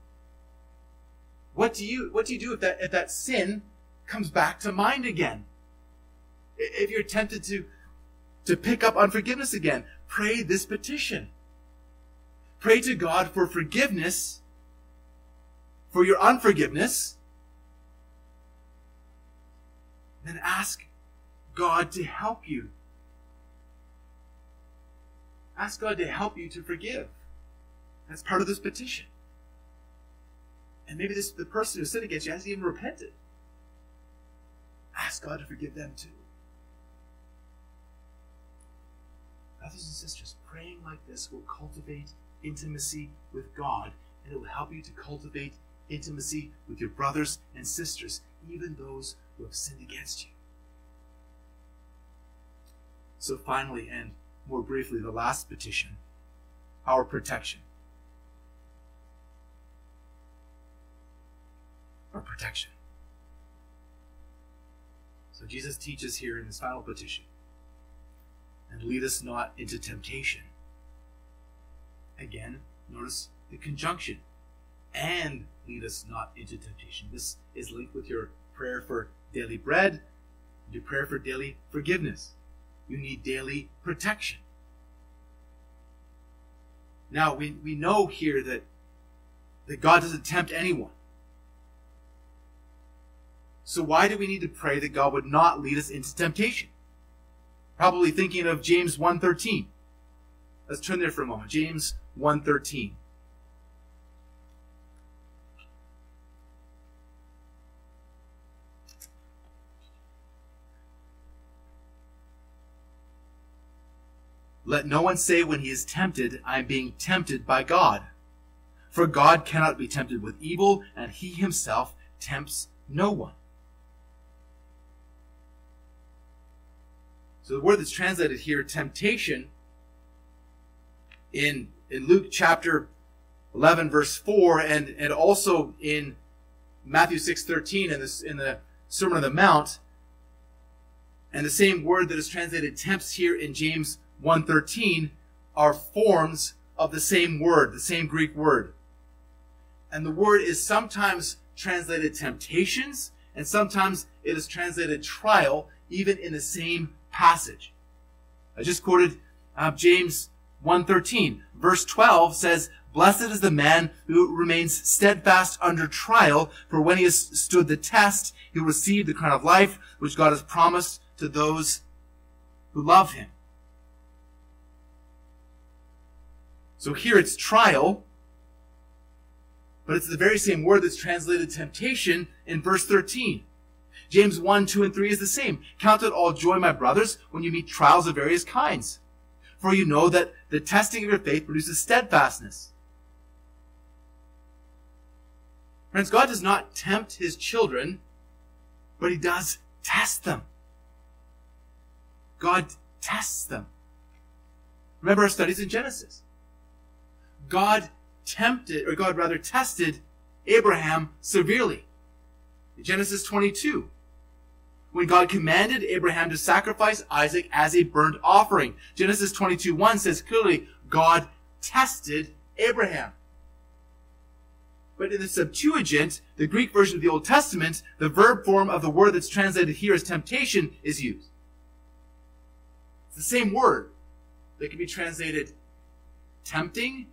what do you, what do you do if that, if that sin comes back to mind again? If you're tempted to, to pick up unforgiveness again, pray this petition. Pray to God for forgiveness, for your unforgiveness. Then ask God to help you. Ask God to help you to forgive. That's part of this petition. And maybe this, the person who sinned against you hasn't even repented. Ask God to forgive them too. Brothers and sisters, praying like this will cultivate intimacy with God, and it will help you to cultivate intimacy with your brothers and sisters, even those who have sinned against you. So finally, and more briefly, the last petition, our protection. Our protection. So Jesus teaches here in this final petition, and lead us not into temptation. Again, notice the conjunction. And lead us not into temptation. This is linked with your prayer for daily bread, your prayer for daily forgiveness. You need daily protection. Now, we, we know here that, that God doesn't tempt anyone. So why do we need to pray that God would not lead us into temptation? Probably thinking of James one thirteen. Let's turn there for a moment. James one thirteen. Let no one say when he is tempted, I am being tempted by God. For God cannot be tempted with evil, and he himself tempts no one. So the word that's translated here, temptation, in, in Luke chapter eleven, verse four, and, and also in Matthew six thirteen, in, this, in the Sermon on the Mount, and the same word that is translated tempts here in James one thirteen are forms of the same word, the same Greek word. And the word is sometimes translated temptations, and sometimes it is translated trial, even in the same passage. I just quoted uh, James one thirteen. Verse twelve says, Blessed is the man who remains steadfast under trial, for when he has stood the test, he will receive the crown of life, which God has promised to those who love him. So here it's trial, but it's the very same word that's translated temptation in verse thirteen. James one, two, and three is the same. Count it all joy, my brothers, when you meet trials of various kinds. For you know that the testing of your faith produces steadfastness. Friends, God does not tempt his children, but he does test them. God tests them. Remember our studies in Genesis. God tempted, or God rather tested Abraham severely. In Genesis twenty-two, when God commanded Abraham to sacrifice Isaac as a burnt offering. Genesis twenty-two one says clearly, God tested Abraham. But in the Septuagint, the Greek version of the Old Testament, the verb form of the word that's translated here as temptation is used. It's the same word that can be translated tempting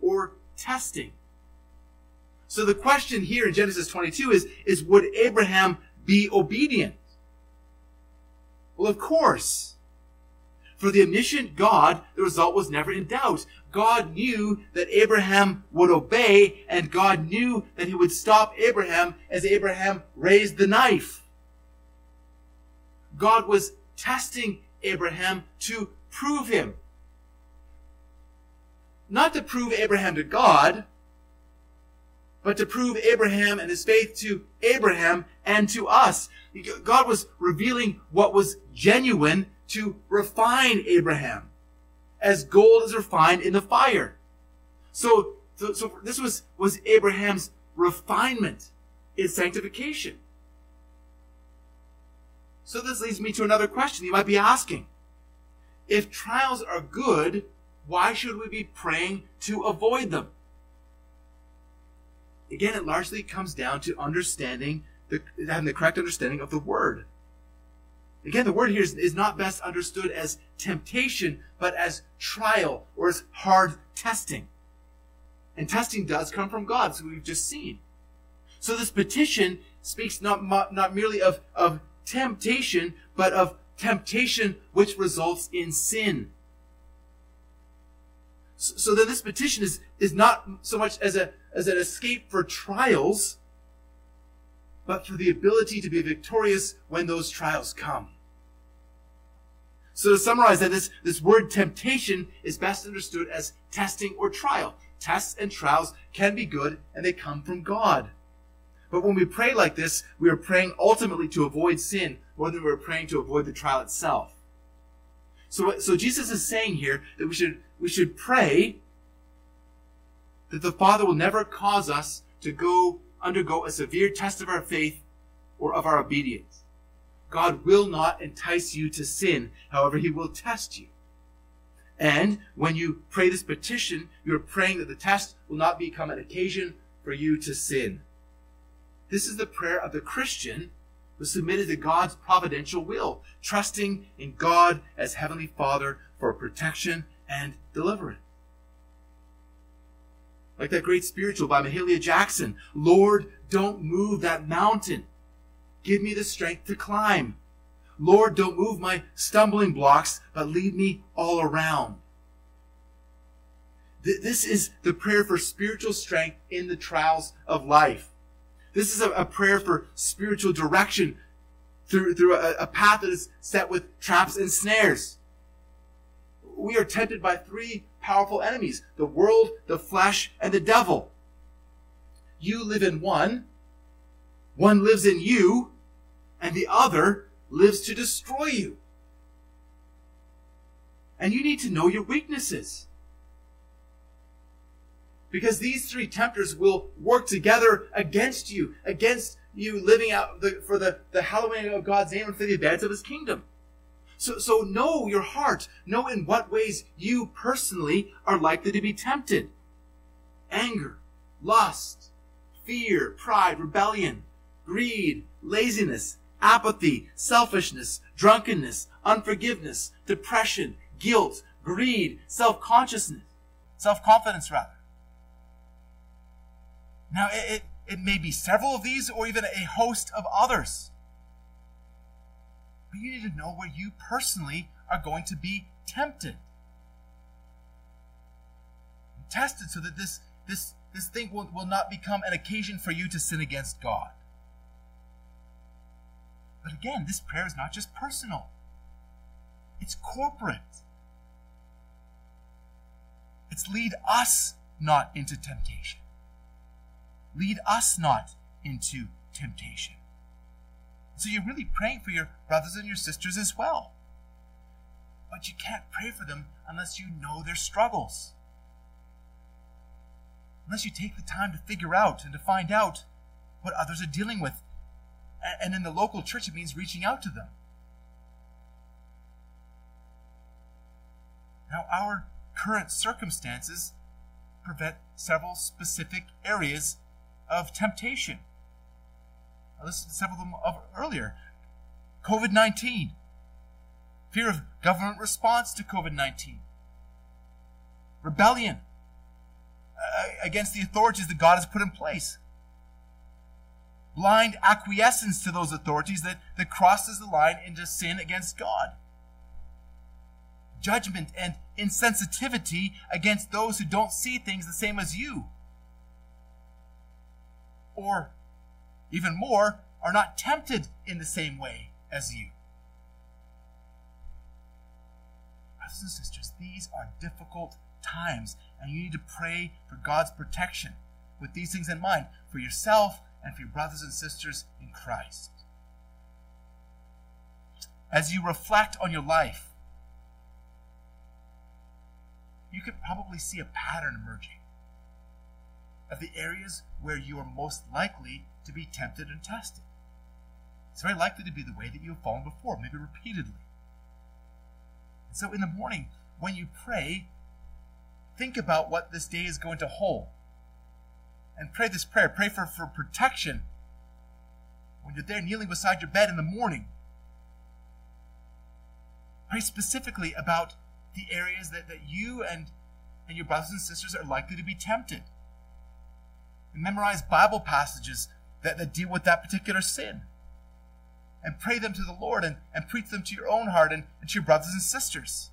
or testing. So the question here in Genesis twenty-two is, is would Abraham be obedient? Well, of course. For the omniscient God, the result was never in doubt. God knew that Abraham would obey, and God knew that he would stop Abraham as Abraham raised the knife. God was testing Abraham to prove him. Not to prove Abraham to God, but to prove Abraham and his faith to Abraham and to us. God was revealing what was genuine to refine Abraham, as gold is refined in the fire. So, so, so this was, was Abraham's refinement, his sanctification. So this leads me to another question you might be asking. If trials are good, why should we be praying to avoid them? Again, it largely comes down to understanding, the, having the correct understanding of the word. Again, the word here is, is not best understood as temptation, but as trial or as hard testing. And testing does come from God, so we've just seen. So this petition speaks not, not merely of, of temptation, but of temptation which results in sin. So, so then this petition is, is not so much as, a, as an escape for trials, but for the ability to be victorious when those trials come. So to summarize that, this, this word temptation is best understood as testing or trial. Tests and trials can be good, and they come from God. But when we pray like this, we are praying ultimately to avoid sin more than we are praying to avoid the trial itself. So, so Jesus is saying here that we should, we should pray that the Father will never cause us to go undergo a severe test of our faith or of our obedience. God will not entice you to sin. However, he will test you. And when you pray this petition, you're praying that the test will not become an occasion for you to sin. This is the prayer of the Christian who submitted to God's providential will, trusting in God as Heavenly Father for protection and deliverance. Like that great spiritual by Mahalia Jackson, Lord, don't move that mountain. Give me the strength to climb. Lord, don't move my stumbling blocks, but lead me all around. Th this is the prayer for spiritual strength in the trials of life. This is a, a prayer for spiritual direction through, through a, a path that is set with traps and snares. We are tempted by three powerful enemies: the world, the flesh, and the devil. You live in one, one lives in you, and the other lives to destroy you. And you need to know your weaknesses, because these three tempters will work together against you, against you living out the, for the, the hallowing of God's name and for the advance of his kingdom. So, so know your heart. Know in what ways you personally are likely to be tempted. Anger, lust, fear, pride, rebellion, greed, laziness, apathy, selfishness, drunkenness, unforgiveness, depression, guilt, greed, self-consciousness, self-confidence rather. Now, it, it, it may be several of these or even a host of others. But you need to know where you personally are going to be tempted and tested, so that this, this, this thing will, will not become an occasion for you to sin against God. But again, this prayer is not just personal. It's corporate. It's lead us not into temptation. Lead us not into temptation. So you're really praying for your brothers and your sisters as well. But you can't pray for them unless you know their struggles. Unless you take the time to figure out and to find out what others are dealing with. And in the local church, it means reaching out to them. Now, our current circumstances prevent several specific areas of temptation. I listed several of them of earlier. COVID nineteen. Fear of government response to COVID nineteen. Rebellion uh, against the authorities that God has put in place. Blind acquiescence to those authorities that, that crosses the line into sin against God. Judgment and insensitivity against those who don't see things the same as you. Or, even more, are not tempted in the same way as you. Brothers and sisters, these are difficult times, and you need to pray for God's protection with these things in mind, for yourself and for your brothers and sisters in Christ. As you reflect on your life, you could probably see a pattern emerging of the areas where you are most likely to be tempted and tested. It's very likely to be the way that you have fallen before, maybe repeatedly. And so in the morning, when you pray, think about what this day is going to hold. And pray this prayer. Pray for, for protection when you're there kneeling beside your bed in the morning. Pray specifically about the areas that, that you and, and your brothers and sisters are likely to be tempted. And memorize Bible passages that, that deal with that particular sin. And pray them to the Lord and, and preach them to your own heart and, and to your brothers and sisters.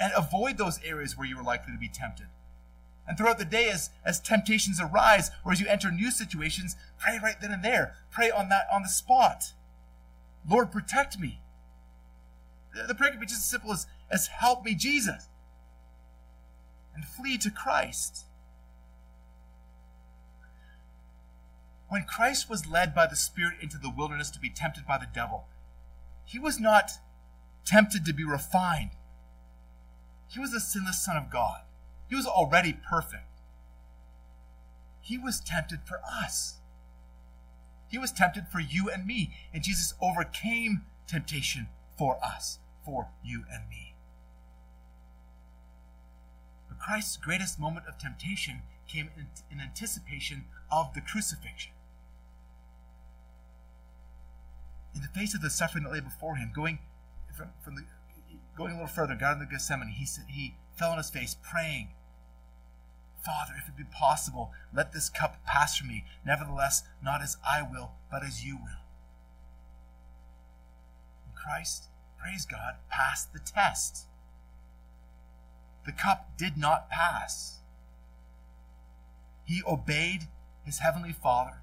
And avoid those areas where you are likely to be tempted. And throughout the day, as, as temptations arise or as you enter new situations, pray right then and there. Pray on that on the spot. Lord, protect me. The, the prayer can be just as simple as as help me, Jesus, and flee to Christ. When Christ was led by the Spirit into the wilderness to be tempted by the devil, he was not tempted to be refined. He was the sinless Son of God. He was already perfect. He was tempted for us. He was tempted for you and me, and Jesus overcame temptation for us, for you and me. Christ's greatest moment of temptation came in, in anticipation of the crucifixion. In the face of the suffering that lay before him, going from, from the, going a little further, Garden of Gethsemane, he said, he fell on his face, praying, "Father, if it be possible, let this cup pass from me. Nevertheless, not as I will, but as you will." And Christ, praise God, passed the test. The cup did not pass. He obeyed his heavenly Father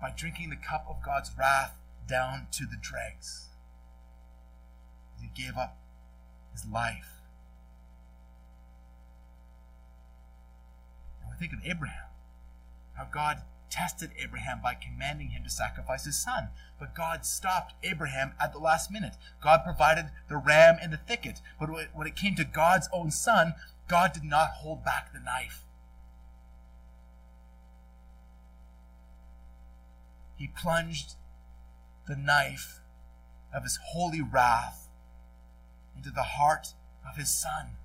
by drinking the cup of God's wrath down to the dregs. He gave up his life. And we think of Abraham, how God tested Abraham by commanding him to sacrifice his son. But God stopped Abraham at the last minute. God provided the ram in the thicket. But when it came to God's own son, God did not hold back the knife. He plunged the knife of his holy wrath into the heart of his son.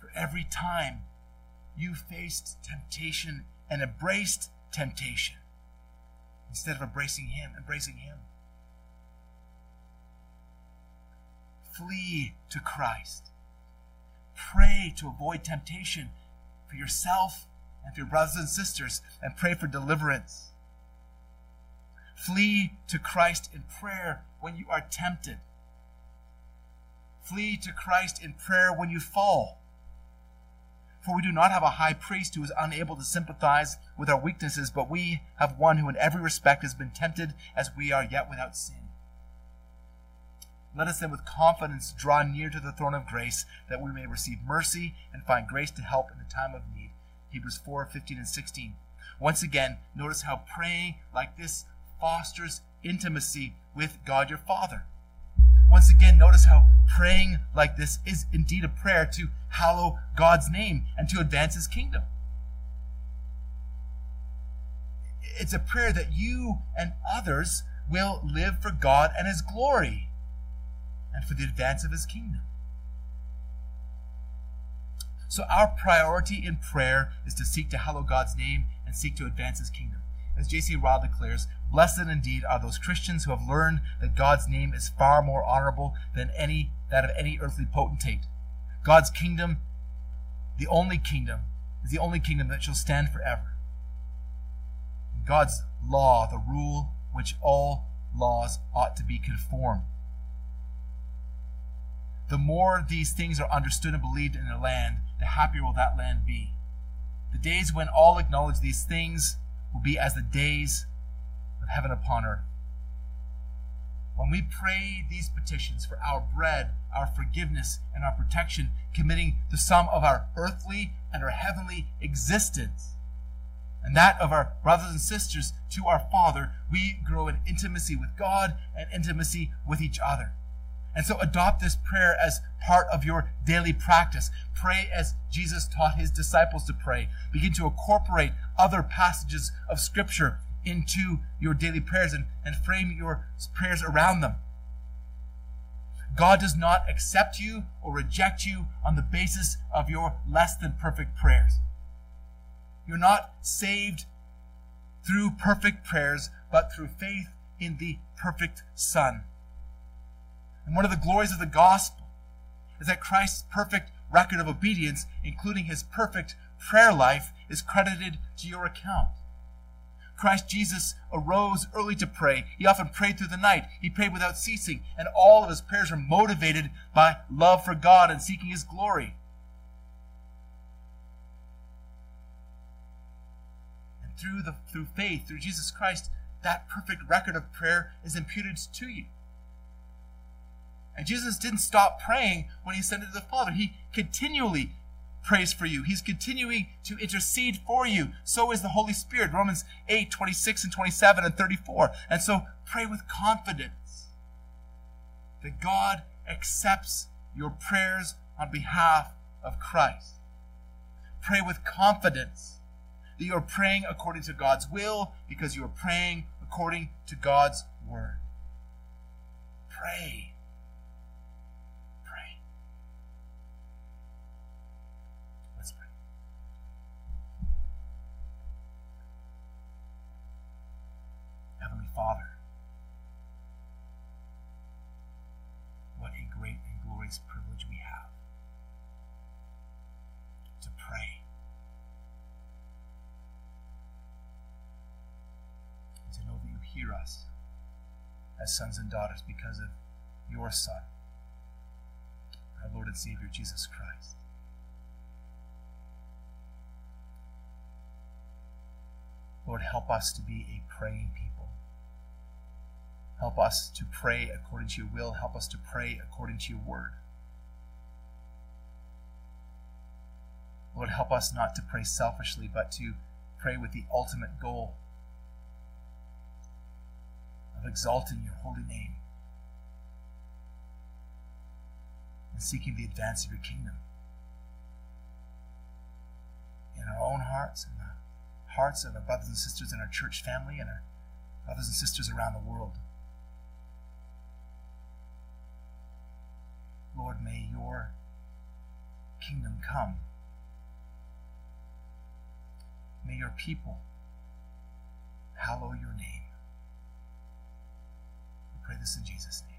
For every time you faced temptation and embraced temptation instead of embracing him, embracing him. Flee to Christ. Pray to avoid temptation for yourself and for your brothers and sisters, and pray for deliverance. Flee to Christ in prayer when you are tempted. Flee to Christ in prayer when you fall. For we do not have a high priest who is unable to sympathize with our weaknesses, but we have one who in every respect has been tempted as we are, yet without sin. Let us then with confidence draw near to the throne of grace, that we may receive mercy and find grace to help in the time of need. Hebrews four, fifteen and sixteen. Once again, notice how praying like this fosters intimacy with God your Father. Once again, notice how praying like this is indeed a prayer to hallow God's name and to advance his kingdom. It's a prayer that you and others will live for God and his glory and for the advance of his kingdom. So our priority in prayer is to seek to hallow God's name and seek to advance his kingdom. As J C Ryle declares, blessed indeed are those Christians who have learned that God's name is far more honorable than any that of any earthly potentate. God's kingdom, the only kingdom, is the only kingdom that shall stand forever. God's law, the rule which all laws ought to be conformed. The more these things are understood and believed in a land, the happier will that land be. The days when all acknowledge these things will be as the days of heaven upon earth. When we pray these petitions for our bread, our forgiveness, and our protection, committing the sum of our earthly and our heavenly existence, and that of our brothers and sisters to our Father, we grow in intimacy with God and intimacy with each other. And so adopt this prayer as part of your daily practice. Pray as Jesus taught his disciples to pray. Begin to incorporate other passages of Scripture into your daily prayers and, and frame your prayers around them. God does not accept you or reject you on the basis of your less than perfect prayers. You're not saved through perfect prayers, but through faith in the perfect Son. And one of the glories of the gospel is that Christ's perfect record of obedience, including his perfect prayer life, is credited to your account. Christ Jesus arose early to pray. He often prayed through the night. He prayed without ceasing, and all of his prayers were motivated by love for God and seeking his glory. Through the through faith, through Jesus Christ, that perfect record of prayer is imputed to you. And Jesus didn't stop praying when he ascended to the Father. He continually prays for you. He's continuing to intercede for you. So is the Holy Spirit, Romans eight, twenty-six and twenty-seven and thirty-four. And so pray with confidence that God accepts your prayers on behalf of Christ. Pray with confidence that you are praying according to God's will, because you are praying according to God's word. Pray. Pray. Let's pray. Heavenly Father, what a great and glorious privilege we have to pray. To know that you hear us as sons and daughters because of your Son, our Lord and Savior, Jesus Christ. Lord, help us to be a praying people. Help us to pray according to your will. Help us to pray according to your word. Lord, help us not to pray selfishly, but to pray with the ultimate goal of exalting your holy name and seeking the advance of your kingdom in our own hearts, in the hearts of our brothers and sisters in our church family and our brothers and sisters around the world. Lord, may your kingdom come. May your people hallow your name. Pray this in Jesus' name.